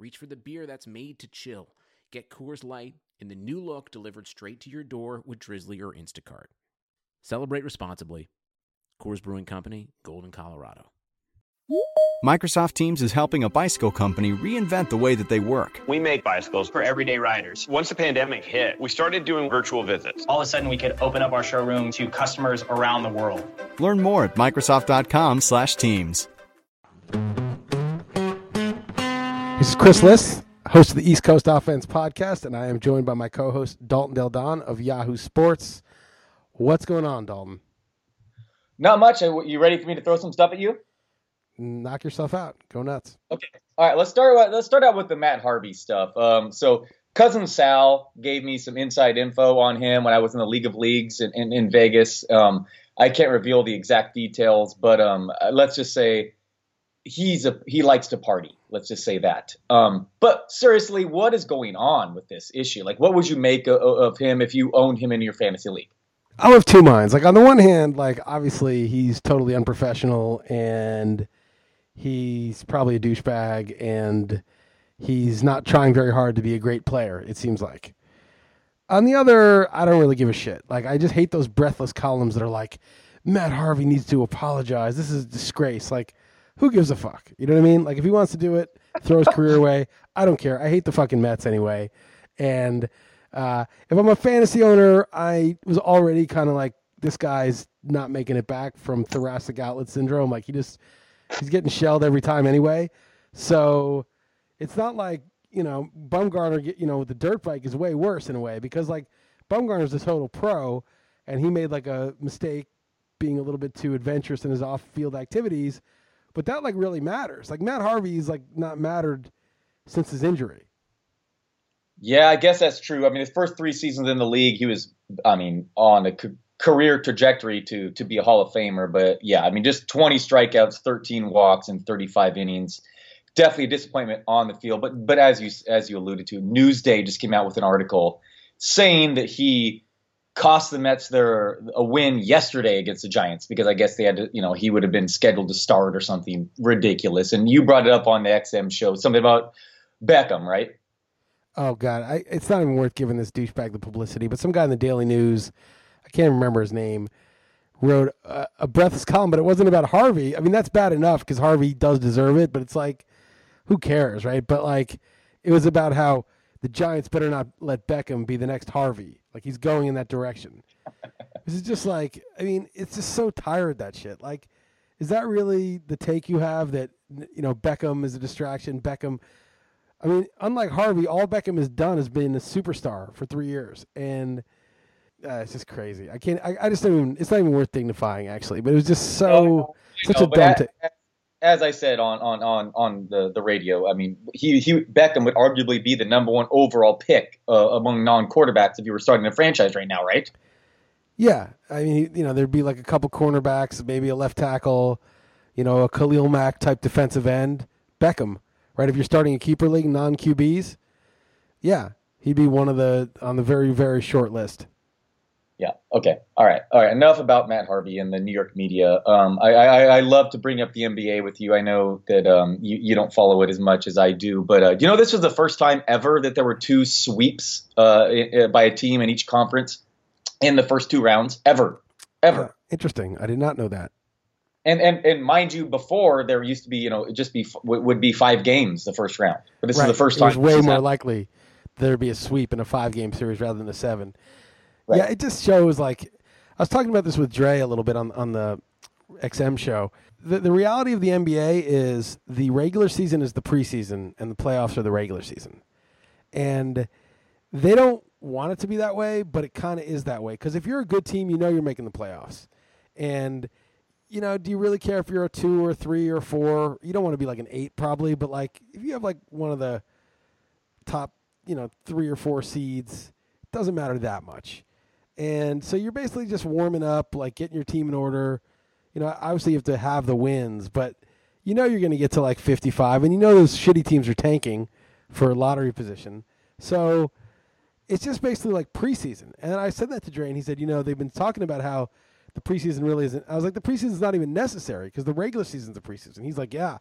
reach for the beer that's made to chill. Get Coors Light in the new look delivered straight to your door with Drizzly or Instacart. Celebrate responsibly. Coors Brewing Company, Golden, Colorado. Microsoft Teams is helping a bicycle company reinvent the way that they work. We make bicycles for everyday riders. Once the pandemic hit, we started doing virtual visits. All of a sudden, we could open up our showroom to customers around the world. Learn more at Microsoft.com/teams. This is Chris Liss, host of the East Coast Offense Podcast, and I am joined by my co-host, Dalton Del Don of Yahoo Sports. What's going on, Dalton? Not much. Are you ready for me to throw some stuff at you? Knock yourself out. Go nuts. Okay. All right. Let's start out with the Matt Harvey stuff. So Cousin Sal gave me some inside info on him when I was in the League of Leagues in Vegas. I can't reveal the exact details, but let's just say he likes to party. Let's just say that. But seriously, what is going on with this issue? Like, what would you make of him if you owned him in your fantasy league? I'm of two minds. Like, on the one hand, like, obviously he's totally unprofessional and he's probably a douchebag, and he's not trying very hard to be a great player, it seems like. On the other, I don't really give a shit. Like, I just hate those breathless columns that are like, Matt Harvey needs to apologize. This is a disgrace. Like, who gives a fuck? You know what I mean? Like, if he wants to do it, throw his career away. I don't care. I hate the fucking Mets anyway. And if I'm a fantasy owner, I was already kind of like, this guy's not making it back from thoracic outlet syndrome. Like, he's getting shelled every time anyway. So it's not like, you know, Bumgarner, you know, the dirt bike is way worse in a way, because like Bumgarner's a total pro and he made like a mistake being a little bit too adventurous in his off field activities. But that like really matters. Like, Matt Harvey's like not mattered since his injury. Yeah, I guess that's true. I mean, his first three seasons in the league, he was, I mean, on a career trajectory to be a Hall of Famer. But yeah, I mean, just 20 strikeouts, 13 walks, and 35 innings. Definitely a disappointment on the field. But as you alluded to, Newsday just came out with an article saying that he cost the Mets a win yesterday against the Giants, because I guess they had to, you know, he would have been scheduled to start or something ridiculous. And you brought it up on the XM show, something about Beckham, right? Oh, God. It's not even worth giving this douchebag the publicity, but some guy in the Daily News, I can't remember his name, wrote a breathless column, but it wasn't about Harvey. I mean, that's bad enough because Harvey does deserve it, but it's like, who cares, right? But, like, it was about how the Giants better not let Beckham be the next Harvey. Like, he's going in that direction. This is just like, I mean, it's just so tired, that shit. Like, is that really the take you have, that, you know, Beckham is a distraction? Beckham... I mean, unlike Harvey, all Beckham has done is been a superstar for 3 years, and it's just crazy. I can't. I just don't even. It's not even worth dignifying, actually. But it was just such a dumb thing. As I said on the radio, I mean, Beckham would arguably be the number one overall pick among non-quarterbacks if you were starting a franchise right now, right? Yeah, I mean, you know, there'd be like a couple cornerbacks, maybe a left tackle, you know, a Khalil Mack type defensive end, Beckham. Right, if you're starting a keeper league, non-QBs, yeah, he'd be one of the on the very, very short list. Yeah. Okay. All right. Enough about Matt Harvey and the New York media. I love to bring up the NBA with you. I know that you don't follow it as much as I do, but you know, this was the first time ever that there were two sweeps by a team in each conference in the first two rounds ever. Interesting. I did not know that. And mind you, before there used to be, you know, it just would be five games the first round, but this is the first time. It was way more likely there'd be a sweep in a 5-game series rather than a 7. Right. Yeah, it just shows, like, I was talking about this with Dre a little bit on the XM show. The reality of the NBA is the regular season is the preseason and the playoffs are the regular season, and they don't want it to be that way, but it kind of is that way, because if you're a good team, you know you're making the playoffs, and you know, do you really care if you're a 2 or 3 or 4? You don't want to be like an 8 probably, but like if you have like one of the top, you know, 3 or 4 seeds. It doesn't matter that much. And so you're basically just warming up, like getting your team in order. You know, obviously you have to have the wins, but you know you're going to get to like 55, and you know those shitty teams are tanking for a lottery position. So it's just basically like preseason. And I said that to Dre, and he said, you know, they've been talking about how the preseason really isn't. I was like, the preseason's not even necessary because the regular season's the preseason. He's like, yeah,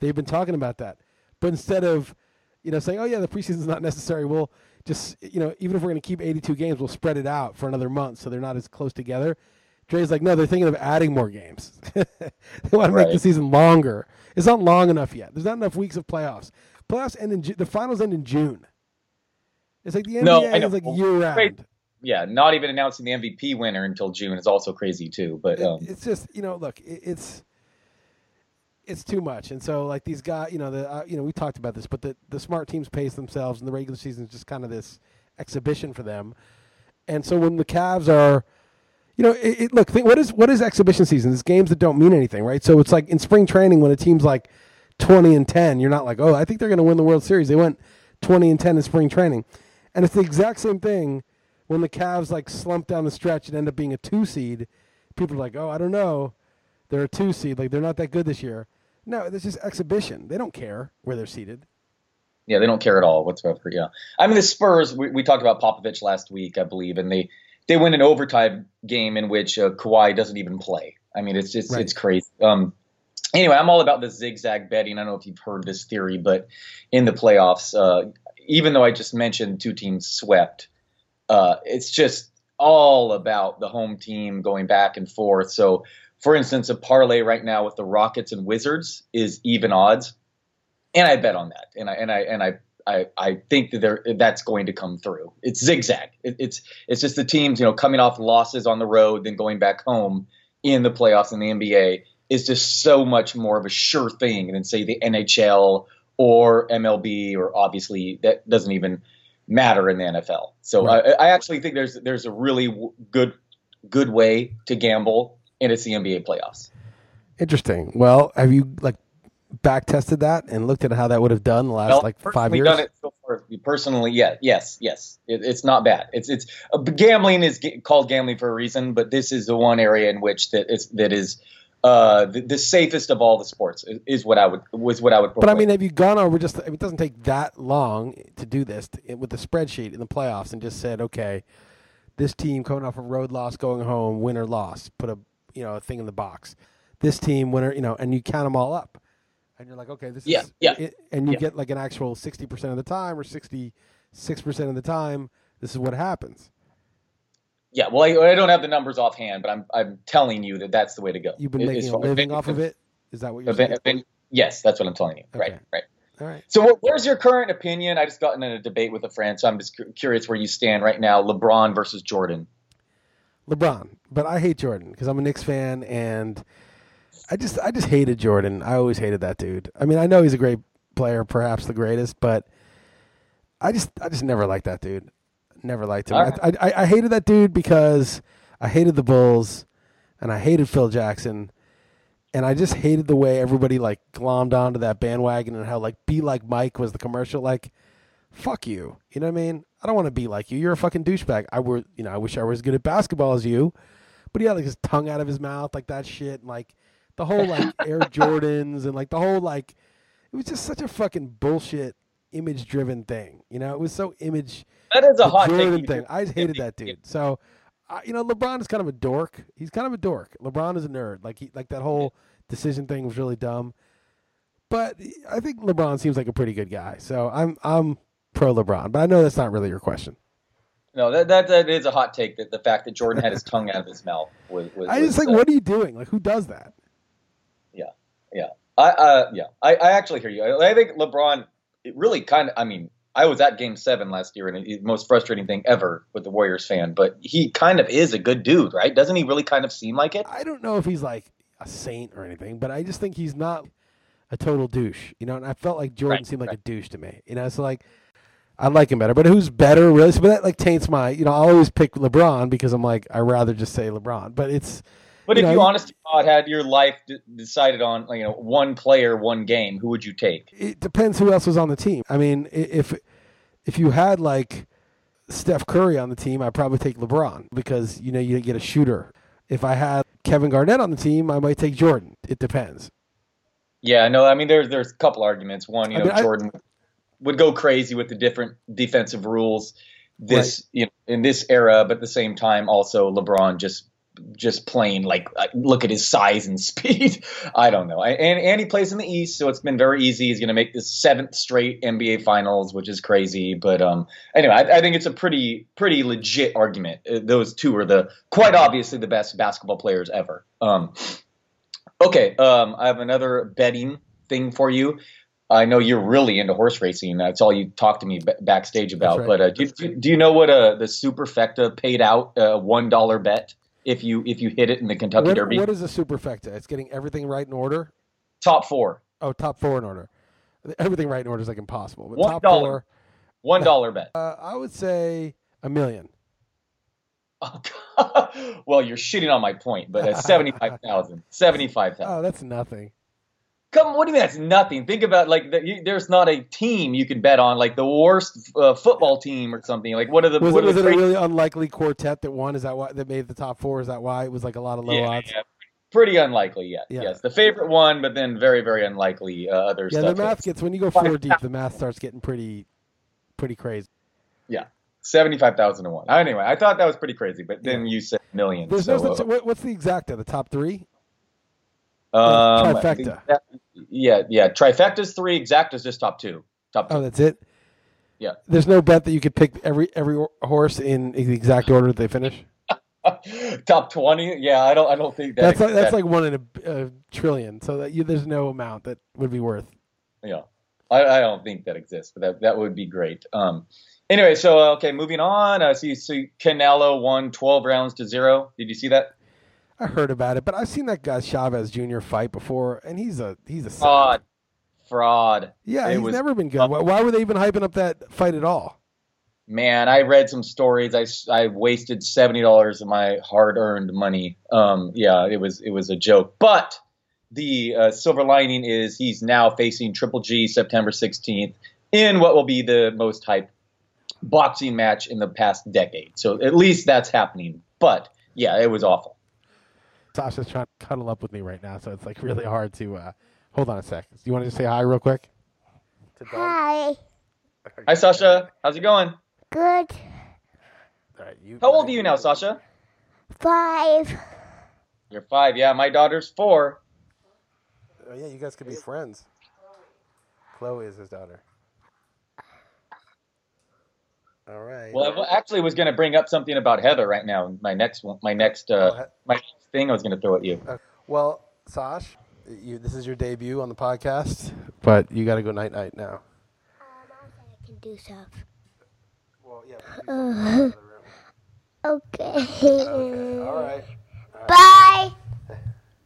they've been talking about that. But instead of, you know, saying, oh, yeah, the preseason's not necessary, we'll just, you know, even if we're going to keep 82 games, we'll spread it out for another month so they're not as close together. Dre's like, no, they're thinking of adding more games. They want to make the season longer. It's not long enough yet. There's not enough weeks of playoffs. Playoffs end in the finals end in June. It's like the NBA is like year-round. Yeah, not even announcing the MVP winner until June is also crazy too. But it's just, you know, look, it's too much. And so like these guys, you know, we talked about this, but the smart teams pace themselves, and the regular season is just kind of this exhibition for them. And so when the Cavs are, you know, what is exhibition season? It's games that don't mean anything, right? So it's like in spring training when a team's like 20-10, you're not like, oh, I think they're going to win the World Series. They went 20-10 in spring training, and it's the exact same thing. When the Cavs like slump down the stretch and end up being a 2 seed, people are like, oh, I don't know. They're a 2 seed. Like, they're not that good this year. No, this is exhibition. They don't care where they're seated. Yeah, they don't care at all whatsoever. Yeah. I mean, the Spurs, we talked about Popovich last week, I believe, and they win an overtime game in which Kawhi doesn't even play. I mean, it's just, It's crazy. Anyway, I'm all about the zigzag betting. I don't know if you've heard this theory, but in the playoffs, even though I just mentioned 2 teams swept, it's just all about the home team going back and forth. So, for instance, a parlay right now with the Rockets and Wizards is even odds, and I bet on that. And I think that that's going to come through. It's zigzag. It's just the teams, you know, coming off losses on the road, then going back home in the playoffs in the NBA is just so much more of a sure thing than say the NHL or MLB, or obviously that doesn't even matter in the NFL. So I actually think there's a really good way to gamble, and it's the NBA playoffs. Interesting. Well, have you like back tested that and looked at how that would have done the last 5 years? Done it so far. Personally, yes. It's not bad. It's gambling is called gambling for a reason, but this is the one area in which that is the safest of all the sports is what I would But I mean, have you gone over just? I mean, it doesn't take that long to do this with the spreadsheet in the playoffs, and just said, okay, this team coming off a road loss, going home, win or loss, put a thing in the box. This team winner, you know, and you count them all up, and you're like, okay, this is it, and you get like an actual 60% of the time or 66% of the time, this is what happens. Yeah, well, I don't have the numbers offhand, but I'm telling you that's the way to go. You've been making a living off of it? Is that what you're saying? Yes, that's what I'm telling you. Okay. Right. All right. So where's your current opinion? I just got in a debate with a friend, so I'm just curious where you stand right now, LeBron versus Jordan. LeBron, but I hate Jordan because I'm a Knicks fan, and I just hated Jordan. I always hated that dude. I mean, I know he's a great player, perhaps the greatest, but I just never liked that dude. Never liked him. Right. I hated that dude because I hated the Bulls, and I hated Phil Jackson, and I just hated the way everybody like glommed onto that bandwagon and how like "Be Like Mike" was the commercial. Like, fuck you. You know what I mean? I don't want to be like you. You're a fucking douchebag. I wish I were as good at basketball as you, but he had like his tongue out of his mouth, like that shit, and like the whole like Air Jordans and like the whole like it was just such a fucking bullshit image-driven thing. You know, it was so image. That is a hot thing. I hated that dude. So, you know, LeBron is kind of a dork. He's kind of a dork. LeBron is a nerd. Like that whole decision thing was really dumb. But I think LeBron seems like a pretty good guy. So I'm pro LeBron. But I know that's not really your question. No, that is a hot take. That the fact that Jordan had his tongue out of his mouth was I just what are you doing? Like, who does that? Yeah. I actually hear you. I think LeBron. It really kind of. I mean. I was at Game 7 last year, and the most frustrating thing ever with the Warriors fan, but he kind of is a good dude, right? Doesn't he really kind of seem like it? I don't know if he's like a saint or anything, but I just think he's not a total douche, you know, and I felt like Jordan seemed like a douche to me, you know, so like I like him better, but who's better really? So that like taints my, you know, I always pick LeBron because I'm like, I'd rather just say LeBron, but it's. But if you honestly had your life decided on, you know, one player, one game, who would you take? It depends who else was on the team. I mean, if if you had like Steph Curry on the team, I'd probably take LeBron because, you know, you get a shooter. If I had Kevin Garnett on the team, I might take Jordan. It depends. Yeah, no, I mean, there's a couple arguments. One, you know, Jordan would go crazy with the different defensive rules this, right, you know, in this era, but at the same time, also LeBron just plain, like, look at his size and speed. I don't know. And he plays in the East, so it's been very easy. He's going to make this seventh straight NBA Finals, which is crazy. But anyway, I think it's a pretty legit argument. Those two are quite obviously the best basketball players ever. Okay, I have another betting thing for you. I know you're really into horse racing. That's all you talked to me backstage about. Right. But do you know what the Superfecta paid out $1 bet? If you hit it in the Kentucky Derby. What is a superfecta? It's getting everything right in order? Top four. Oh, top four in order. Everything right in order is like impossible. But $1. $1 bet. I would say $1 million. Oh, God. Well, you're shitting on my point, but that's 75,000. 75,000. Oh, that's nothing. Come on, what do you mean that's nothing? Think about, like, there's not a team you can bet on, like the worst football team or something. Like, what are the? Was it a really unlikely quartet that won? Is that why that made the top four? Is that why it was like a lot of low odds? Yeah. Pretty unlikely, yeah. Yes, the favorite one, but then very, very unlikely others. Yeah, the math gets when you go four deep, the math starts getting pretty crazy. Yeah, 75,000 to 1. Anyway, I thought that was pretty crazy, but then you said millions. What's the exacta? The top three? Trifecta. Yeah. Trifecta's three. Exacta's just top two. Oh, that's it? Yeah. There's no bet that you could pick every horse in the exact order that they finish? Top 20? Yeah, I don't think that's... That's like one in a trillion, so that there's no amount that would be worth. Yeah. I don't think that exists, but that would be great. Anyway, so, okay, moving on. I see Canelo won 12 rounds to 0. Did you see that? I heard about it, but I've seen that guy Chavez Jr. fight before, and he's a fraud. Yeah, he's never been good. Why were they even hyping up that fight at all? Man, I read some stories. I wasted $70 of my hard-earned money. Yeah, it was a joke. But the silver lining is he's now facing Triple G September 16th in what will be the most hyped boxing match in the past decade. So at least that's happening. But yeah, it was awful. Sasha's trying to cuddle up with me right now, so it's like really hard to hold on a sec. Do you want to just say hi real quick? Hi. Hi, Sasha. How's it going? Good. All right, how old are you now, Sasha? 5. You're 5. Yeah, my daughter's 4. Oh, yeah, you guys could be friends. Chloe is his daughter. All right. Well, I actually was going to bring up something about Heather right now. My next thing I was going to throw at you. Well, Sash, this is your debut on the podcast, but you got to go night-night now. I can do stuff. Well, yeah. We'll do okay. All right. Bye.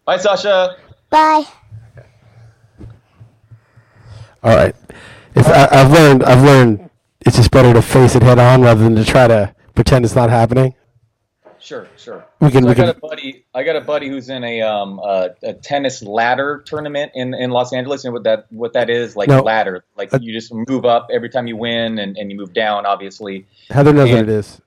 Bye, Sasha. Bye. Okay. All right. I've learned. It's just better to face it head on rather than to try to pretend it's not happening. Sure. I got a buddy who's in a tennis ladder tournament in Los Angeles, and what that is like ladder, like you just move up every time you win and you move down. Obviously, Heather knows what it is.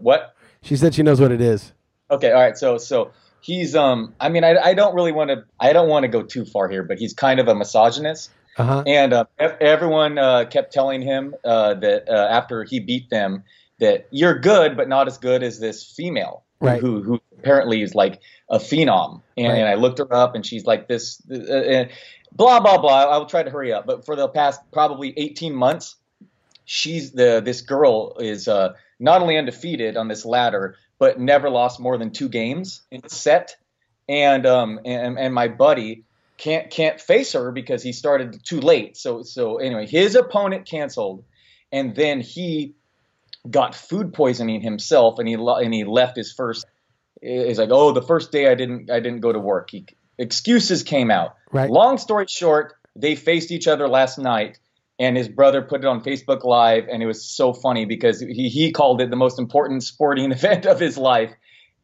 What? She said she knows what it is. Okay, all right. So he's I mean, I don't want to go too far here, but he's kind of a misogynist. Uh-huh. And everyone kept telling him that after he beat them, that you're good, but not as good as this female, right, who apparently is like a phenom. And, right, and I looked her up, and she's like this, blah, blah, blah. I'll try to hurry up. But for the past probably 18 months, this girl is not only undefeated on this ladder, but never lost more than 2 games in a set. And my buddy can't face her because he started too late. So anyway, his opponent canceled, and then he got food poisoning himself, and he left his first. He's like, oh, the first day I didn't go to work. Excuses came out. Right. Long story short, they faced each other last night, and his brother put it on Facebook Live, and it was so funny because he called it the most important sporting event of his life,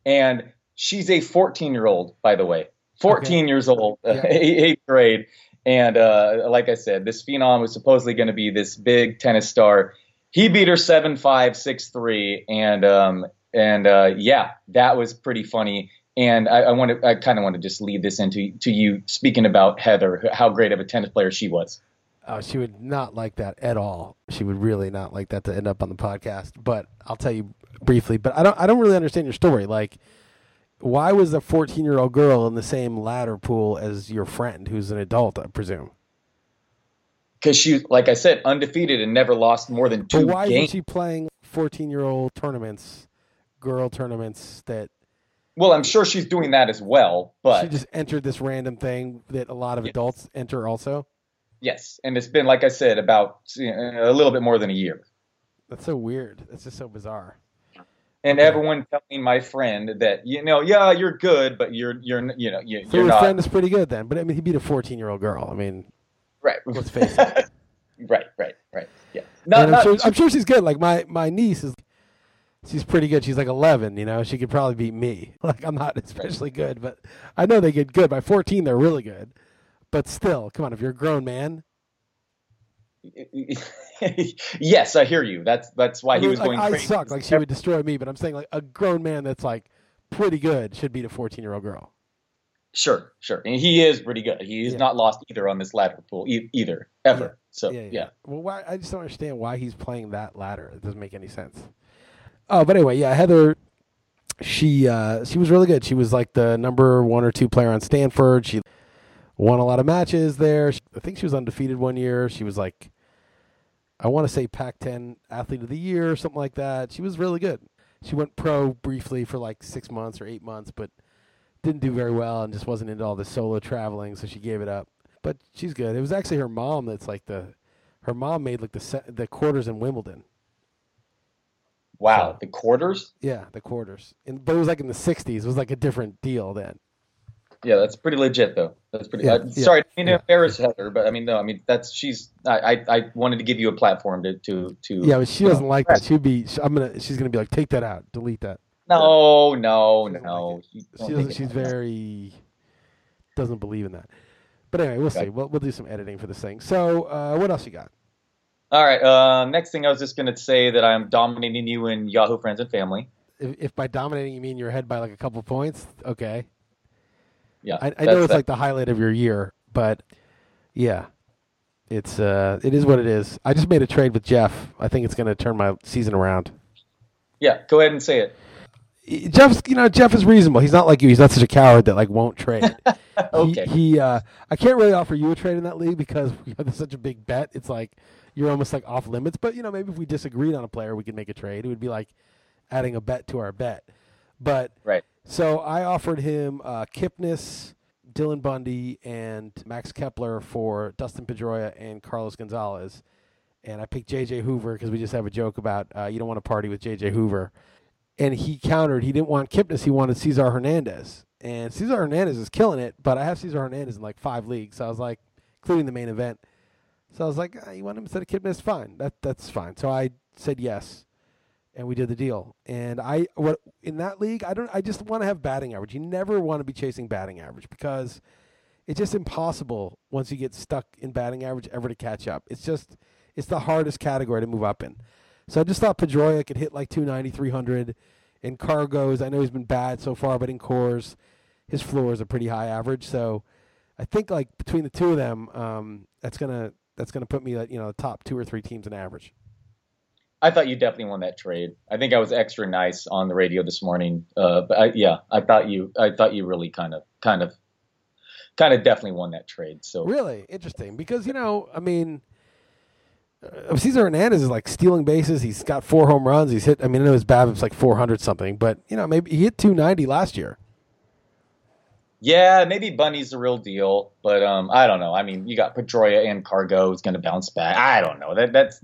and she's a 14-year-old, by the way. 14 years old, 8th grade. And like I said, this phenom was supposedly going to be this big tennis star. He beat her 7-5, 6-3, and that was pretty funny. And I kind of want to just lead this into you speaking about Heather, how great of a tennis player she was. Oh, she would not like that at all. She would really not like that to end up on the podcast. But I'll tell you briefly. But I don't really understand your story. Like, why was a 14-year-old girl in the same ladder pool as your friend, who's an adult, I presume? Because she, like I said, undefeated and never lost more than two games. But why is she playing 14-year-old tournaments, girl tournaments that? Well, I'm sure she's doing that as well, but she just entered this random thing that a lot of adults enter also. Yes, and it's been, like I said, about a little bit more than a year. That's so weird. That's just so bizarre. And everyone telling my friend that, you're good, but you're so your not. Your friend is pretty good then, but I mean, he beat a 14-year-old girl. I mean, right. Let's face it. Right. Yeah. I'm sure she's good. Like my niece is. She's pretty good. She's like 11, She could probably beat me. Like, I'm not especially good, but I know they get good. By 14, they're really good. But still, come on, if you're a grown man. Yes, I hear you. That's why he was going crazy. I suck. Like, she would destroy me, but I'm saying, like, a grown man that's, like, pretty good should beat a 14-year-old girl. Sure. And he is pretty good. He is not lost either on this ladder pool, either, ever. Yeah. So, yeah. Well, why? I just don't understand why he's playing that ladder. It doesn't make any sense. Oh, but anyway, yeah, Heather, she was really good. She was like the number 1 or 2 player on Stanford. She won a lot of matches there. I think she was undefeated one year. She was like, I want to say Pac-10 Athlete of the Year or something like that. She was really good. She went pro briefly for like 6 months or 8 months, but didn't do very well and just wasn't into all the solo traveling, so she gave it up. But she's good. It was actually her mom that's like her mom made like the quarters in Wimbledon. Wow, the quarters? Yeah, the quarters. But it was like in the 60s. It was like a different deal then. Yeah, that's pretty legit, though. That's pretty. Sorry, I didn't mean to embarrass Heather, but I mean, no, I mean that's she's. I wanted to give you a platform to. Yeah, but she doesn't like that. She's gonna be like, take that out, delete that. No. She doesn't believe in that. But anyway, we'll see. We'll do some editing for this thing. So, what else you got? All right. Next thing I was just going to say that I'm dominating you in Yahoo Friends and Family. If by dominating you mean you're ahead by like a couple points, okay. Yeah, I know it's like the highlight of your year, but yeah, it's it is what it is. I just made a trade with Jeff. I think it's going to turn my season around. Yeah, go ahead and say it. Jeff is reasonable. He's not like you. He's not such a coward that like won't trade. Okay. He I can't really offer you a trade in that league because there's such a big bet. It's like. You're almost like off limits, but maybe if we disagreed on a player, we could make a trade. It would be like adding a bet to our bet. But right. So I offered him Kipnis, Dylan Bundy, and Max Kepler for Dustin Pedroia and Carlos Gonzalez, and I picked J.J. Hoover because we just have a joke about you don't want to party with J.J. Hoover, and he countered. He didn't want Kipnis. He wanted Cesar Hernandez, and Cesar Hernandez is killing it. But I have Cesar Hernandez in like 5 leagues, so I was like, including the main event. So I was like, you want him instead of Kipnis? Fine. That's fine. So I said yes, and we did the deal. And in that league, I just want to have batting average. You never want to be chasing batting average because it's just impossible once you get stuck in batting average ever to catch up. It's the hardest category to move up in. So I just thought Pedroia could hit like 290, 300 in Cargo's. I know he's been bad so far, but in Coors, his floor is a pretty high average. So I think like between the two of them, that's going to put me at, the top 2 or 3 teams in average. I thought you definitely won that trade. I think I was extra nice on the radio this morning. I thought you really kind of definitely won that trade. So really interesting because, Cesar Hernandez is like stealing bases. He's got 4 home runs. He's hit. I mean, I know his BABIP's like 400 something, but maybe he hit 290 last year. Yeah, maybe Bundy's the real deal, but I don't know. I mean, you got Pedroia and Cargo is going to bounce back. I don't know. That's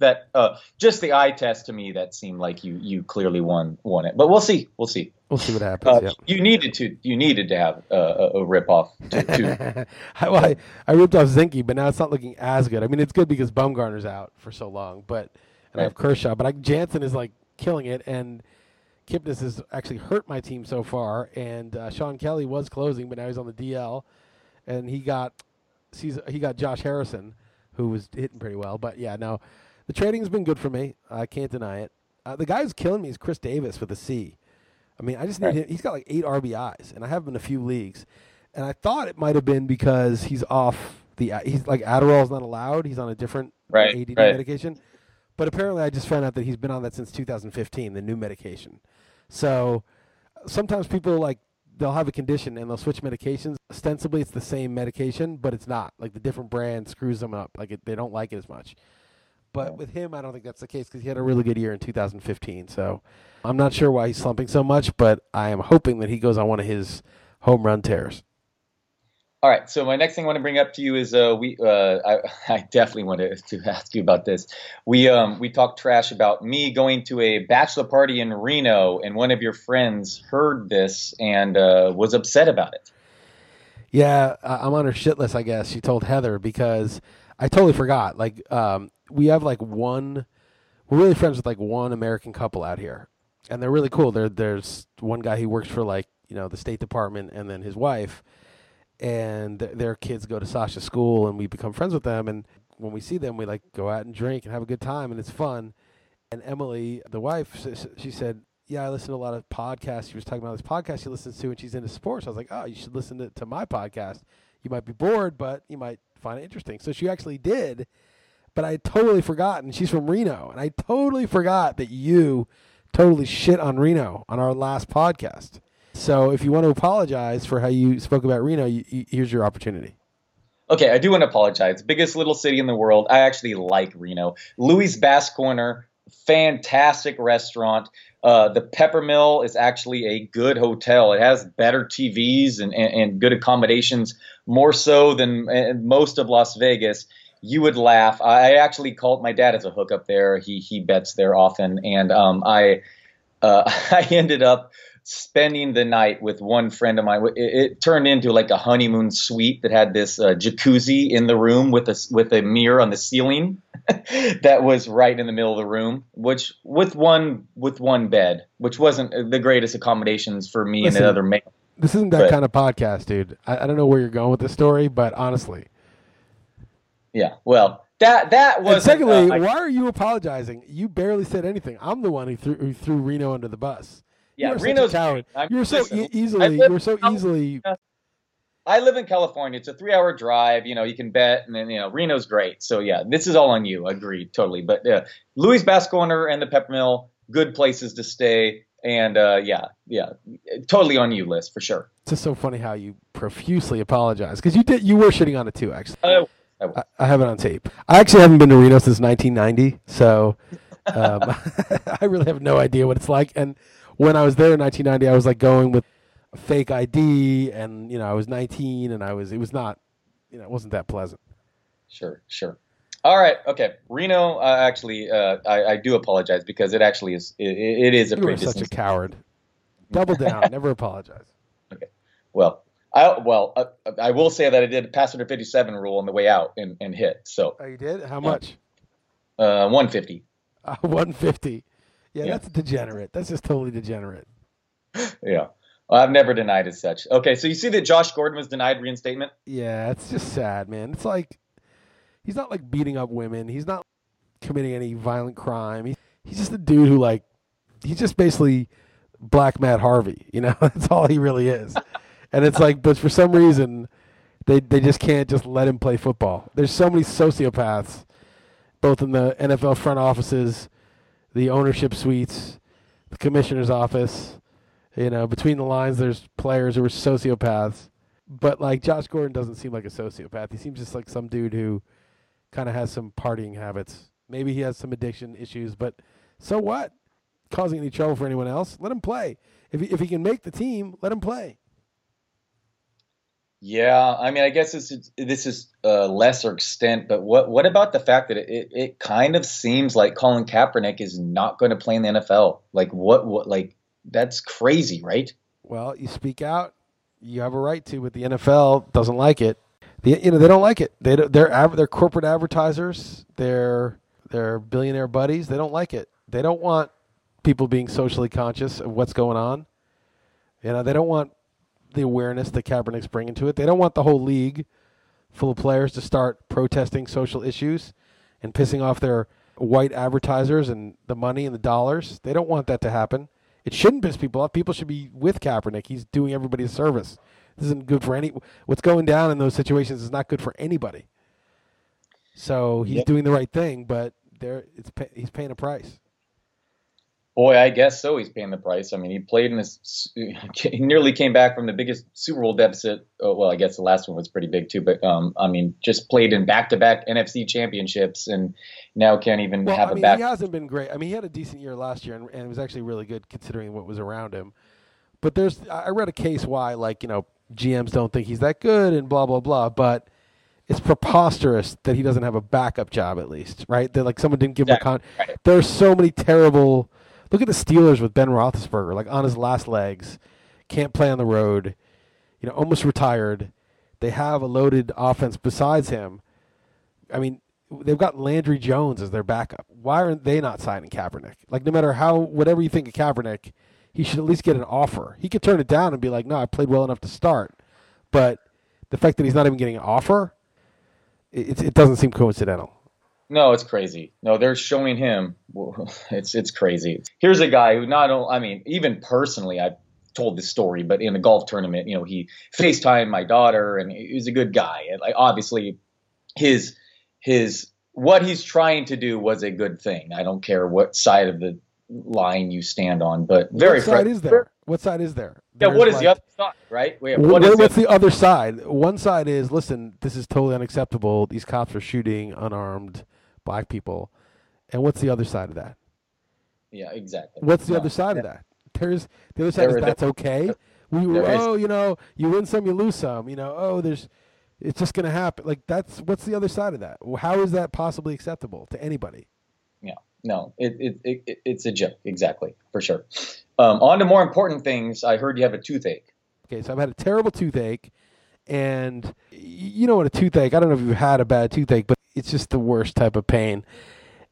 just the eye test to me. That seemed like you clearly won it, but we'll see. We'll see what happens. You needed to have a rip off. I ripped off Zinke, but now it's not looking as good. I mean, it's good because Bumgarner's out for so long, I have Kershaw, but Jansen is like killing it and. Kipnis has actually hurt my team so far, and Sean Kelly was closing, but now he's on the DL, and he got Cesar, he got Josh Harrison, who was hitting pretty well. But, yeah, no, the trading's been good for me. I can't deny it. The guy who's killing me is Chris Davis with a C. I mean, I just need him. He's got like 8 RBIs, and I have him in a few leagues. And I thought it might have been because he's off the – he's like Adderall's not allowed. He's on a different ADD medication. But apparently I just found out that he's been on that since 2015, the new medication. So sometimes people, like, they'll have a condition and they'll switch medications. Ostensibly it's the same medication, but it's not. Like, the different brand screws them up. Like, they don't like it as much. But with him, I don't think that's the case because he had a really good year in 2015. So I'm not sure why he's slumping so much, but I am hoping that he goes on one of his home run tears. All right, so my next thing I want to bring up to you is I definitely wanted to ask you about this. We talked trash about me going to a bachelor party in Reno, and one of your friends heard this and was upset about it. Yeah, I'm on her shit list, I guess. She told Heather because I totally forgot. Like, we have like one – we're really friends with like one American couple out here, and they're really cool. There's one guy who works for like, you know, the State Department and then his wife – and their kids go to Sasha's school, and we become friends with them. And when we see them, we like go out and drink and have a good time, and it's fun. And Emily, the wife, she said, yeah, I listen to a lot of podcasts. She was talking about this podcast she listens to, and she's into sports. I was like, oh, you should listen to my podcast. You might be bored, but you might find it interesting. So she actually did, but I had totally forgotten. She's from Reno, and I totally forgot that you totally shit on Reno on our last podcast. So if you want to apologize for how you spoke about Reno, here's your opportunity. Okay, I do want to apologize. Biggest little city in the world. I actually like Reno. Louis Bass Corner, fantastic restaurant. The Peppermill is actually a good hotel. It has better TVs and good accommodations, more so than most of Las Vegas. You would laugh. I actually called my dad as a hookup there. He bets there often, and I ended up spending the night with one friend of mine. It turned into like a honeymoon suite that had this jacuzzi in the room with a mirror on the ceiling that was right in the middle of the room, which with one bed, which wasn't the greatest accommodations for me. Listen, and another man. This isn't that kind of podcast, dude. I don't know where you're going with this story, but honestly, yeah. Well, that was. And secondly, why are you apologizing? You barely said anything. I'm the one who threw Reno under the bus. Yeah, Reno's town. You were so easily. I live in California. It's a 3-hour drive. You know, you can bet, and then, you know, Reno's great. So yeah, this is all on you. Agreed, totally. But Louis Bass Corner and the Peppermill, good places to stay, and yeah, totally on you, Liz, for sure. It's just so funny how you profusely apologize because you were shitting on it too, actually. I have it on tape. I actually haven't been to Reno since 1990, so I really have no idea what it's like. And when I was there in 1990, I was like going with a fake ID, and you know, I was 19, and it wasn't that pleasant. Sure. All right, okay. Reno, actually, I do apologize because it actually is. It is a pretty. You're such a coward. Double down. Never apologize. Okay. Well, I will say that I did pass under 57 rule on the way out and hit. So. Oh, you did? How much? 150. 150. Yeah, that's degenerate. That's just totally degenerate. Yeah. Well, I've never denied as such. Okay, so you see that Josh Gordon was denied reinstatement? Yeah, it's just sad, man. It's like he's not like beating up women. He's not committing any violent crime. He's just a dude who like he's just basically Black Matt Harvey, you know? That's all he really is. And it's like, but for some reason they just can't just let him play football. There's so many sociopaths both in the NFL front offices, the ownership suites, the commissioner's office, you know, between the lines, there's players who are sociopaths. But, like, Josh Gordon doesn't seem like a sociopath. He seems just like some dude who kind of has some partying habits. Maybe he has some addiction issues, but so what? Causing any trouble for anyone else? Let him play. If he can make the team, let him play. Yeah, I mean, I guess this is a lesser extent, but what about the fact that it kind of seems like Colin Kaepernick is not going to play in the NFL? Like what like that's crazy, right? Well, you speak out, you have a right to, but the NFL doesn't like it. They don't like it. They're corporate advertisers, they're billionaire buddies. They don't like it. They don't want people being socially conscious of what's going on. You know, they don't want the awareness that Kaepernick's bringing to it. They don't want the whole league full of players to start protesting social issues and pissing off their white advertisers and the money and the dollars. They don't want that to happen. It shouldn't piss people off. People should be with Kaepernick. He's doing everybody a service. This isn't good for any. What's going down in those situations is not good for anybody. So he's doing the right thing, but he's paying a price. Boy, I guess so. He's paying the price. I mean, he played in this. He nearly came back from the biggest Super Bowl deficit. Oh, well, I guess the last one was pretty big too. But I mean, just played in back-to-back NFC championships, and now can't even have a back. He hasn't been great. I mean, he had a decent year last year, and it was actually really good considering what was around him. But I read a case why, like, you know, GMs don't think he's that good, and blah blah blah. But it's preposterous that he doesn't have a backup job at least, right? That like someone didn't give him a contract. Right. There's so many terrible. Look at the Steelers with Ben Roethlisberger, like on his last legs, can't play on the road, you know, almost retired. They have a loaded offense besides him. I mean, they've got Landry Jones as their backup. Why aren't they not signing Kaepernick? Like, no matter whatever you think of Kaepernick, he should at least get an offer. He could turn it down and be like, no, I played well enough to start. But the fact that he's not even getting an offer, it doesn't seem coincidental. No, it's crazy. No, they're showing him. It's crazy. Here's a guy who even personally, I've told this story, but in a golf tournament, you know, he FaceTimed my daughter, and he's a good guy. And like, obviously, his what he's trying to do was a good thing. I don't care what side of the line you stand on, but what side is there? Yeah, what is the other side, right? What's the other side? One side is, listen, this is totally unacceptable. These cops are shooting unarmed black people. And what's the other side of that? Yeah, exactly. What's the other side of that? There's the other side is that's okay. You know, you win some, you lose some, you know, it's just gonna happen. Like, that's what's the other side of that? How is that possibly acceptable to anybody? Yeah. No, it's a joke. Exactly. For sure. On to more important things. I heard you have a toothache. Okay, so I've had a terrible toothache, and you know what a toothache, I don't know if you've had a bad toothache, but it's just the worst type of pain.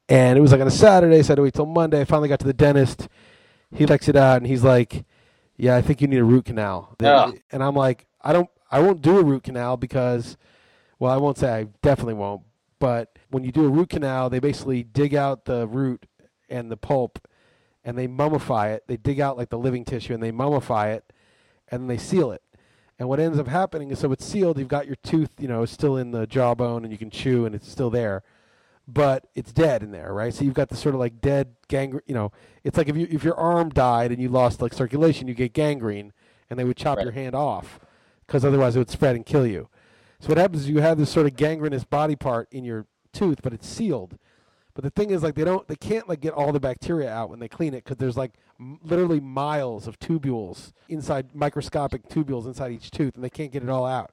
And it was like on a Saturday, so I had to wait till Monday. I finally got to the dentist. He checks it out, and he's like, yeah, I think you need a root canal. Yeah. And I'm like, I won't do a root canal because, well, I won't say I definitely won't, but when you do a root canal, they basically dig out the root and the pulp, and they mummify it. They dig out like the living tissue, and they mummify it, and then they seal it. And what ends up happening is, so it's sealed, you've got your tooth, you know, still in the jawbone, and you can chew, and it's still there. But it's dead in there, right? So you've got this sort of like dead gangrene, you know. It's like if your arm died and you lost like circulation, you get gangrene, and they would chop your hand off because otherwise it would spread and kill you. So what happens is you have this sort of gangrenous body part in your tooth, but it's sealed. But the thing is, like, they can't like get all the bacteria out when they clean it because there's like literally miles of tubules inside, microscopic tubules inside each tooth, and they can't get it all out,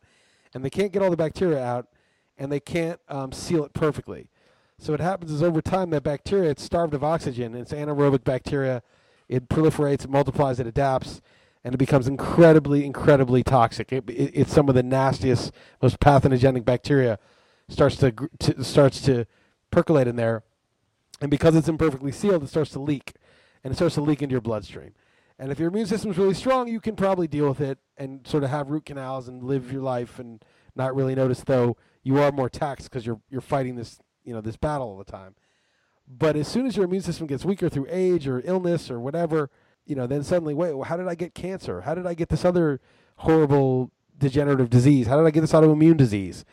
and they can't get all the bacteria out, and they can't seal it perfectly. So what happens is over time that bacteria, it's starved of oxygen. It's anaerobic bacteria. It proliferates, it multiplies, it adapts, and it becomes incredibly, incredibly toxic. It's some of the nastiest, most pathogenic bacteria starts to percolate in there. And because it's imperfectly sealed, it starts to leak. And it starts to leak into your bloodstream. And if your immune system is really strong, you can probably deal with it and sort of have root canals and live your life and not really notice, though you are more taxed because you're fighting this, you know, this battle all the time. But as soon as your immune system gets weaker through age or illness or whatever, you know, then suddenly, wait, well, how did I get cancer? How did I get this other horrible degenerative disease? How did I get this autoimmune disease?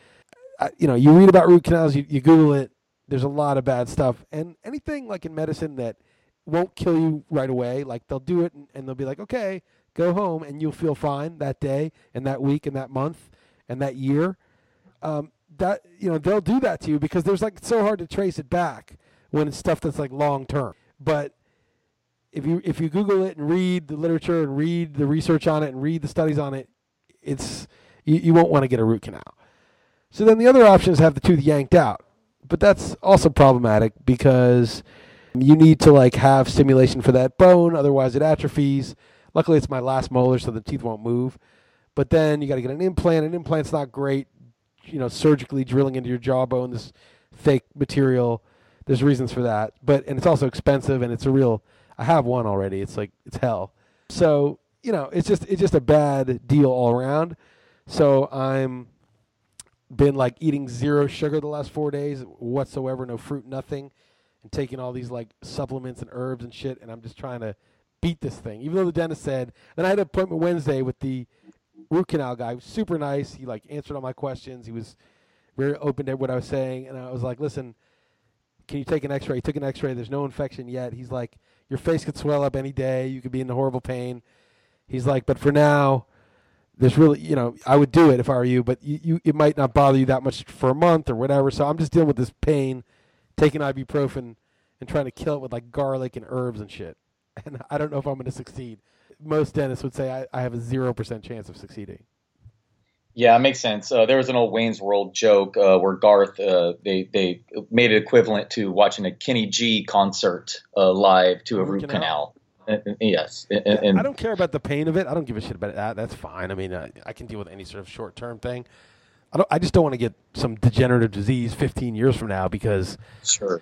You know, you read about root canals, you Google it, there's a lot of bad stuff. And anything like in medicine that won't kill you right away, like they'll do it and they'll be like, okay, go home and you'll feel fine that day and that week and that month and that year. That, you know, they'll do that to you because there's like, it's so hard to trace it back when it's stuff that's like long term. But if you Google it and read the literature and read the research on it and read the studies on it, it's you won't want to get a root canal. So then the other option is have the tooth yanked out, but that's also problematic because you need to like have stimulation for that bone, otherwise it atrophies. Luckily, it's my last molar, so the teeth won't move. But then you got to get an implant. An implant's not great. You know, surgically drilling into your jawbone, this fake material. There's reasons for that, and it's also expensive, and it's a real. I have one already. It's like it's hell. So you know, it's just a bad deal all around. So I'm been like eating zero sugar the last 4 days whatsoever, no fruit, nothing, and taking all these like supplements and herbs and shit, and I'm just trying to beat this thing. Even though the dentist said, and I had an appointment Wednesday with the root canal guy, super nice. He like answered all my questions. He was very open to what I was saying, and I was like, listen, can you take an x-ray? He took an x-ray. There's no infection yet. He's like, your face could swell up any day. You could be in horrible pain. He's like, but for now, there's really, you know, I would do it if I were you, but it might not bother you that much for a month or whatever. So I'm just dealing with this pain, taking ibuprofen and trying to kill it with like garlic and herbs and shit. And I don't know if I'm going to succeed. Most dentists would say I have a 0% chance of succeeding. Yeah, it makes sense. There was an old Wayne's World joke where Garth, they made it equivalent to watching a Kenny G concert live to a root canal. Yes. And I don't care about the pain of it. I don't give a shit about that. That's fine. I mean, I can deal with any sort of short-term thing. I just don't want to get some degenerative disease 15 years from now because – Sure.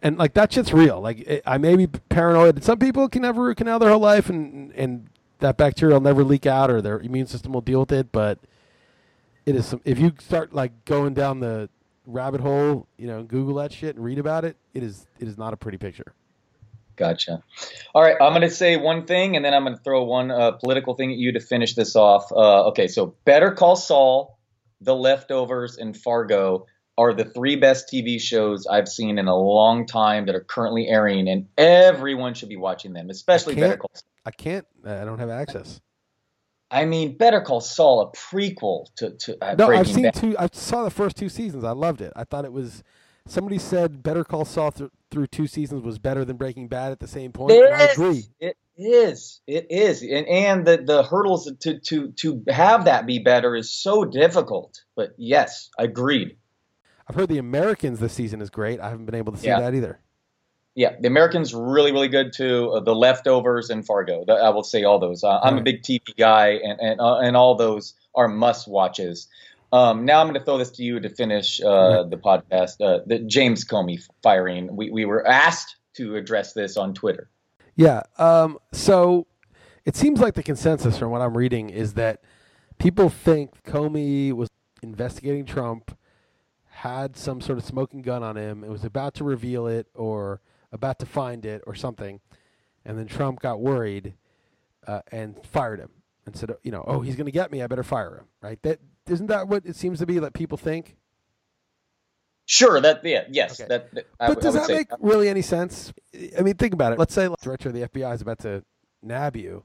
And, like, that shit's real. Like, I may be paranoid. Some people can have a root canal their whole life and that bacteria will never leak out or their immune system will deal with it, but – it is some, if you start like going down the rabbit hole, you know, Google that shit and read about it, it is not a pretty picture. Gotcha. All right, I'm going to say one thing and then I'm going to throw one political thing at you to finish this off. Okay, so Better Call Saul, The Leftovers, and Fargo are the three best TV shows I've seen in a long time that are currently airing, and everyone should be watching them, especially Better Call Saul. I can't. I don't have access. I mean, Better Call Saul, a prequel to no, Breaking Bad. No, I've seen two. I saw the first two seasons. I loved it. I thought it was. Somebody said Better Call Saul through two seasons was better than Breaking Bad at the same point. I agree. It is. And the hurdles to have that be better is so difficult. But yes, agreed. I've heard The Americans this season is great. I haven't been able to see that either. Yeah, The Americans really good too. The Leftovers and Fargo, I will say all those. I'm a big TV guy, and all those are must watches. Now I'm going to throw this to you to finish the podcast. The James Comey firing. We were asked to address this on Twitter. Yeah. So it seems like the consensus from what I'm reading is that people think Comey was investigating Trump, had some sort of smoking gun on him, and was about to reveal it or about to find it or something, and then Trump got worried and fired him and said, you know, oh, he's going to get me, I better fire him, right? That isn't that what it seems to be that people think? Sure, that yes. Okay. But does that make really any sense? I mean, think about it. Let's say like, director of the FBI is about to nab you.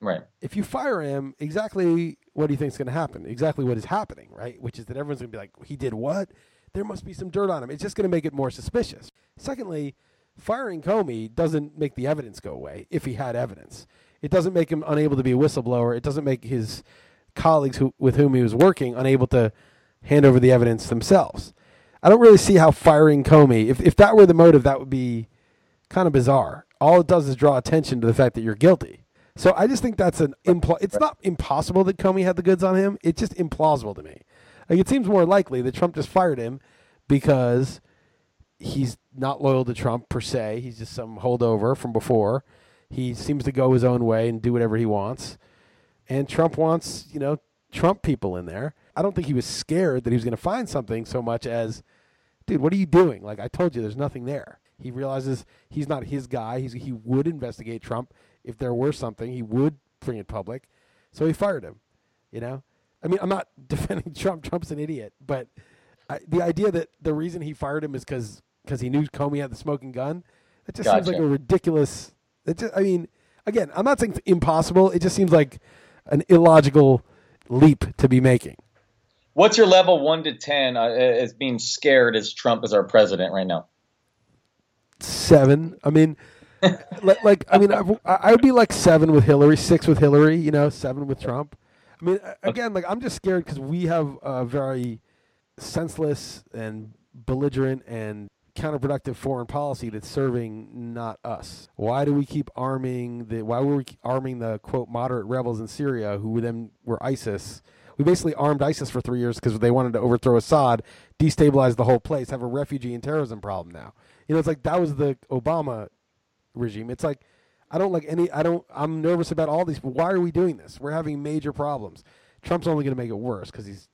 Right. If you fire him, exactly what do you think is going to happen? Exactly what is happening, right? Which is that everyone's going to be like, he did what? There must be some dirt on him. It's just going to make it more suspicious. Secondly, firing Comey doesn't make the evidence go away if he had evidence. It doesn't make him unable to be a whistleblower. It doesn't make his colleagues with whom he was working unable to hand over the evidence themselves. I don't really see how firing Comey, if that were the motive, that would be kind of bizarre. All it does is draw attention to the fact that you're guilty. So I just think that's it's not impossible that Comey had the goods on him. It's just implausible to me. Like, it seems more likely that Trump just fired him because he's not loyal to Trump per se. He's just some holdover from before. He seems to go his own way and do whatever he wants. And Trump wants, you know, Trump people in there. I don't think he was scared that he was going to find something so much as, dude, what are you doing? Like, I told you, there's nothing there. He realizes he's not his guy. He would investigate Trump if there were something. He would bring it public. So he fired him, you know? I mean, I'm not defending Trump. Trump's an idiot. But the idea that the reason he fired him is because he knew Comey had the smoking gun, that just seems like a ridiculous... I mean, again, I'm not saying it's impossible. It just seems like an illogical leap to be making. What's your level 1 to 10 as being scared as Trump is our president right now? 7. I mean, I would be like 7 with Hillary, 6 with Hillary, you know, 7 with Trump. I mean, again, like, I'm just scared because we have a very senseless and belligerent and counterproductive foreign policy that's serving not us. Why do we keep arming the quote moderate rebels in Syria who then were ISIS? We basically armed ISIS for 3 years because they wanted to overthrow Assad, destabilize the whole place, have a refugee and terrorism problem now. You know, it's like that was the Obama regime. It's like I'm nervous about all these, but why are we doing this? We're having major problems. Trump's only going to make it worse because he's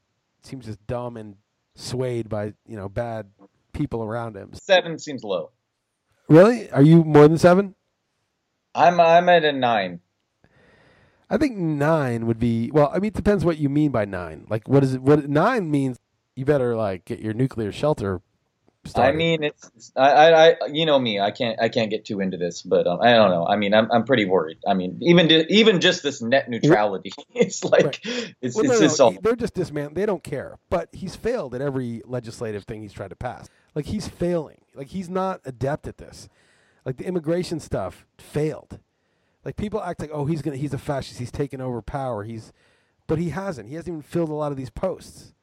seems just dumb and swayed by, you know, bad people around him. 7 seems low. Really? Are you more than 7? I'm at a 9. I think 9 would be, well, I mean, it depends what you mean by 9. Like, what is it? What 9 means? You better like get your nuclear shelter started. I mean, it's I you know me, I can't get too into this, but I don't know. I mean, I'm pretty worried. I mean, even just this net neutrality, it's like right. It's they're just dismantled. They don't care. But he's failed at every legislative thing he's tried to pass. Like he's failing. Like he's not adept at this. Like the immigration stuff failed. Like people act like, oh, he's a fascist. He's taken over power. But he hasn't. He hasn't even filled a lot of these posts.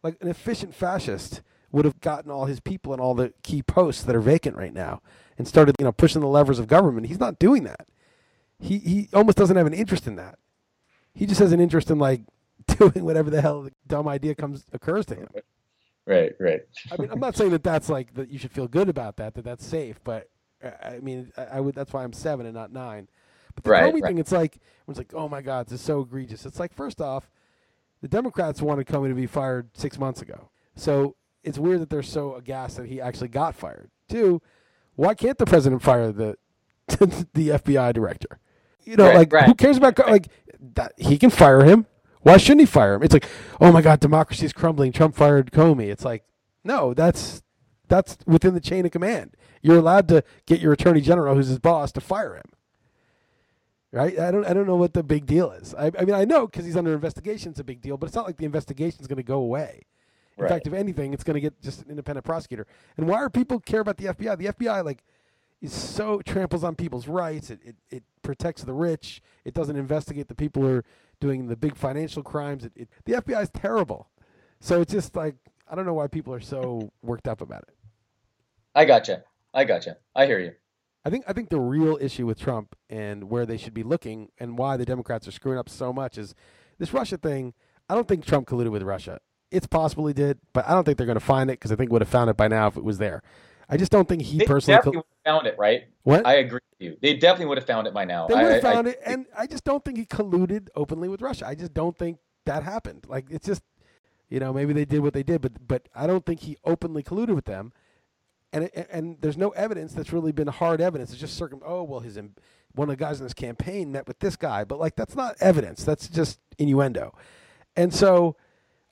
Like an efficient fascist would have gotten all his people and all the key posts that are vacant right now and started, you know, pushing the levers of government. He's not doing that. He almost doesn't have an interest in that. He just has an interest in like doing whatever the hell the dumb idea occurs to him. Right, right. I mean, I'm not saying that that's like that you should feel good about that that's safe, but I mean, I would. That's why I'm 7 and not 9. But the Comey thing, it's like, everyone's like, oh my God, this is so egregious. It's like, first off, the Democrats wanted Comey to be fired 6 months ago. So it's weird that they're so aghast that he actually got fired. 2, why can't the president fire the FBI director? You know, who cares about, like, that? He can fire him. Why shouldn't he fire him? It's like, oh my God, democracy is crumbling. Trump fired Comey. It's like, no, that's within the chain of command. You're allowed to get your attorney general, who's his boss, to fire him. Right? I don't know what the big deal is. I mean, I know because he's under investigation, it's a big deal, but it's not like the investigation is going to go away. In fact, if anything, it's going to get just an independent prosecutor. And why are people care about the FBI? The FBI, like, is so tramples on people's rights. It protects the rich. It doesn't investigate the people who are doing the big financial crimes. The FBI is terrible. So it's just like, I don't know why people are so worked up about it. I gotcha. I hear you. I think the real issue with Trump and where they should be looking and why the Democrats are screwing up so much is this Russia thing. I don't think Trump colluded with Russia. It's possible he did, but I don't think they're going to find it because I think would have found it by now if it was there. I just don't think he personally definitely would have found it, right? What? I agree with you. They definitely would have found it by now. They would have found it, and I just don't think he colluded openly with Russia. I just don't think that happened. Like, it's just, you know, maybe they did what they did, but I don't think he openly colluded with them. And there's no evidence that's really been hard evidence. It's just one of the guys in this campaign met with this guy. But, like, that's not evidence. That's just innuendo. And so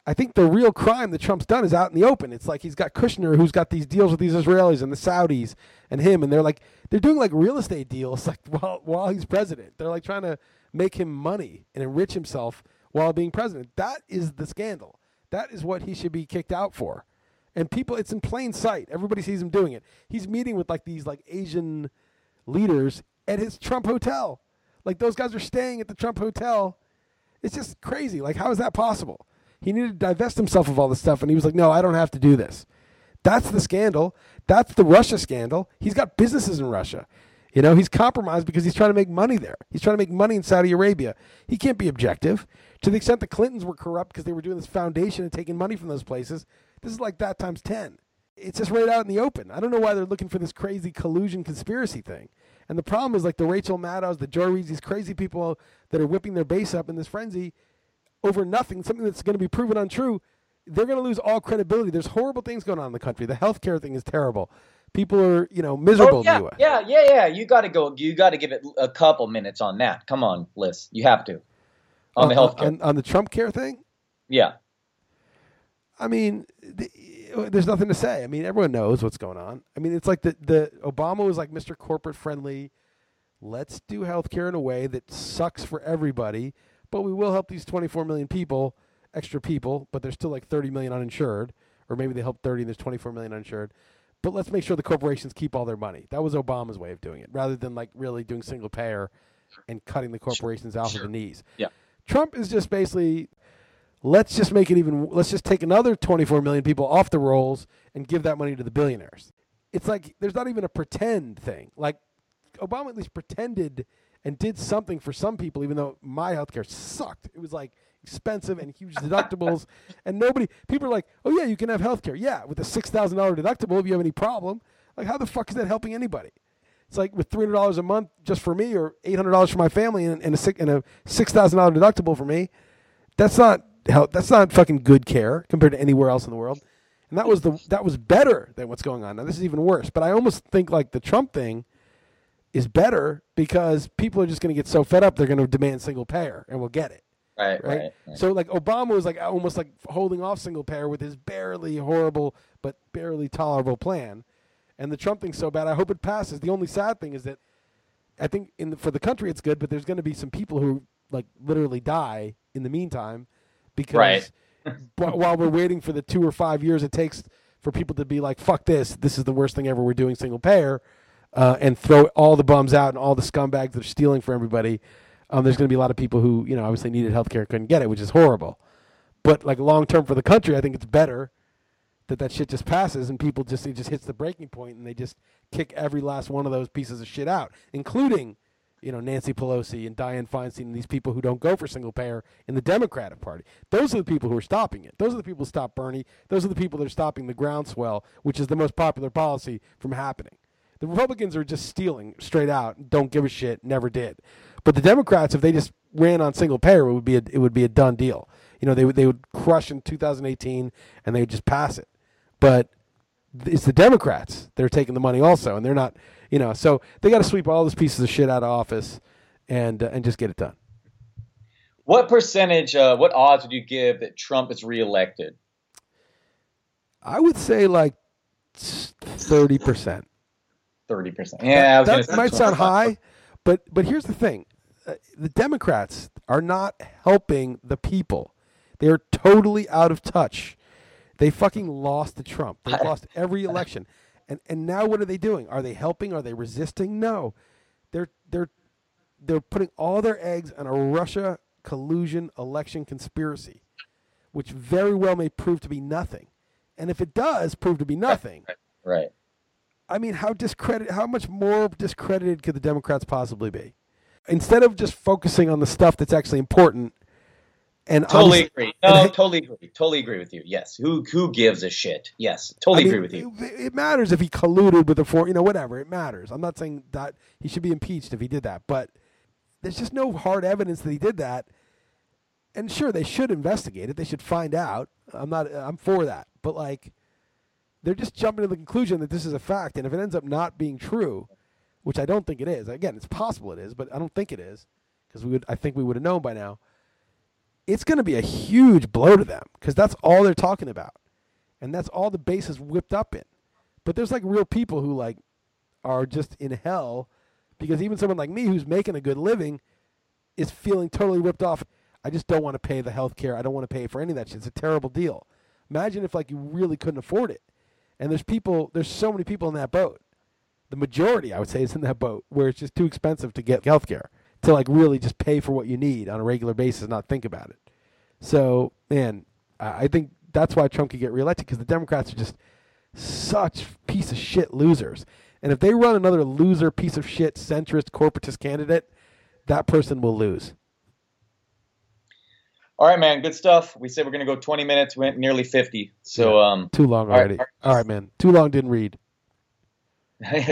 I think the real crime that Trump's done is out in the open. It's like he's got Kushner, who's got these deals with these Israelis and the Saudis and him. And they're doing, like, real estate deals like while he's president. They're, like, trying to make him money and enrich himself while being president. That is the scandal. That is what he should be kicked out for. And people, it's in plain sight. Everybody sees him doing it. He's meeting with, like, these, like, Asian leaders at his Trump hotel. Like, those guys are staying at the Trump hotel. It's just crazy. Like, how is that possible? He needed to divest himself of all this stuff, and he was like, no, I don't have to do this. That's the scandal. That's the Russia scandal. He's got businesses in Russia. You know, he's compromised because he's trying to make money there. He's trying to make money in Saudi Arabia. He can't be objective. To the extent the Clintons were corrupt because they were doing this foundation and taking money from those places, this is like that times 10. It's just right out in the open. I don't know why they're looking for this crazy collusion conspiracy thing. And the problem is, like, the Rachel Maddows, the Joe Reeds, these crazy people that are whipping their base up in this frenzy over nothing, something that's going to be proven untrue, they're going to lose all credibility. There's horrible things going on in the country. The healthcare thing is terrible. People are, you know, miserable. Yeah. You got to give it a couple minutes on that. Come on, Liz. You have to. On the healthcare. On the Trump care thing? Yeah. I mean, there's nothing to say. I mean, everyone knows what's going on. I mean, it's like the Obama was like Mr. Corporate Friendly. Let's do healthcare in a way that sucks for everybody, but we will help these 24 million people, extra people, but there's still like 30 million uninsured, or maybe they help 30 and there's 24 million uninsured. But let's make sure the corporations keep all their money. That was Obama's way of doing it, rather than like really doing single payer and cutting the corporations out of the knees. Yeah. Trump is just basically, let's just take another 24 million people off the rolls and give that money to the billionaires. It's like there's not even a pretend thing. Like Obama at least pretended and did something for some people, even though my healthcare sucked. It was like expensive and huge deductibles, and people are like, oh yeah, you can have healthcare. Yeah, with a $6,000 deductible if you have any problem. Like, how the fuck is that helping anybody? It's like with $300 a month just for me, or $800 for my family, and a $6,000 deductible for me. That's not health. That's not fucking good care compared to anywhere else in the world. And that was better than what's going on. Now this is even worse. But I almost think like the Trump thing is better because people are just going to get so fed up they're going to demand single payer, and we'll get it. Right. So like Obama was like almost like holding off single payer with his barely horrible but barely tolerable plan, and the Trump thing's so bad. I hope it passes. The only sad thing is that I think for the country it's good, but there's going to be some people who like literally die in the meantime because while we're waiting for the 2 or 5 years it takes for people to be like fuck this is the worst thing ever, we're doing single payer, and throw all the bums out and all the scumbags that are stealing for everybody. There's going to be a lot of people who, you know, obviously needed health care and couldn't get it, which is horrible. But, like, long-term for the country, I think it's better that shit just passes and people just, it just hits the breaking point and they just kick every last one of those pieces of shit out, including, you know, Nancy Pelosi and Dianne Feinstein and these people who don't go for single payer in the Democratic Party. Those are the people who are stopping it. Those are the people who stop Bernie. Those are the people that are stopping the groundswell, which is the most popular policy, from happening. The Republicans are just stealing straight out, don't give a shit, never did. But the Democrats, if they just ran on single payer, it would be a done deal. You know, they would crush in 2018 and they would just pass it. But it's the Democrats that are taking the money also, and they're not, you know. So they got to sweep all these pieces of shit out of office and just get it done. What percentage? What odds would you give that Trump is reelected? I would say like 30%. 30%. Yeah, that might sound high, but here's the thing. The Democrats are not helping the people. They are totally out of touch. They fucking lost to Trump. They lost every election. And now what are they doing? Are they helping? Are they resisting? No. They're putting all their eggs on a Russia collusion election conspiracy, which very well may prove to be nothing. And if it does prove to be nothing, right. I mean, how much more discredited could the Democrats possibly be? Instead of just focusing on the stuff that's actually important, and totally agree. No, totally agree with you. Yes, who gives a shit? Yes, agree with you. It matters if he colluded with you know, whatever. It matters. I'm not saying that he should be impeached if he did that, but there's just no hard evidence that he did that. And sure, they should investigate it. They should find out. I'm for that, but like, they're just jumping to the conclusion that this is a fact, and if it ends up not being true, which I don't think it is. Again, it's possible it is, but I don't think it is because I think we would have known by now. It's going to be a huge blow to them because that's all they're talking about, and that's all the base is whipped up in. But there's like real people who like are just in hell because even someone like me who's making a good living is feeling totally ripped off. I just don't want to pay the health care. I don't want to pay for any of that shit. It's a terrible deal. Imagine if like you really couldn't afford it. And there's so many people in that boat. The majority, I would say, is in that boat where it's just too expensive to get healthcare to like really just pay for what you need on a regular basis and not think about it. So, man, I think that's why Trump could get reelected because the Democrats are just such piece of shit losers. And if they run another loser, piece of shit, centrist, corporatist candidate, that person will lose. All right, man. Good stuff. We said we're going to go 20 minutes. We went nearly 50. So too long already. All right, man. Too long didn't read.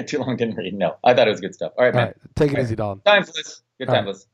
Too long didn't read. No, I thought it was good stuff. All right, man. Take it easy, Dalton. Time for this. Good time for this.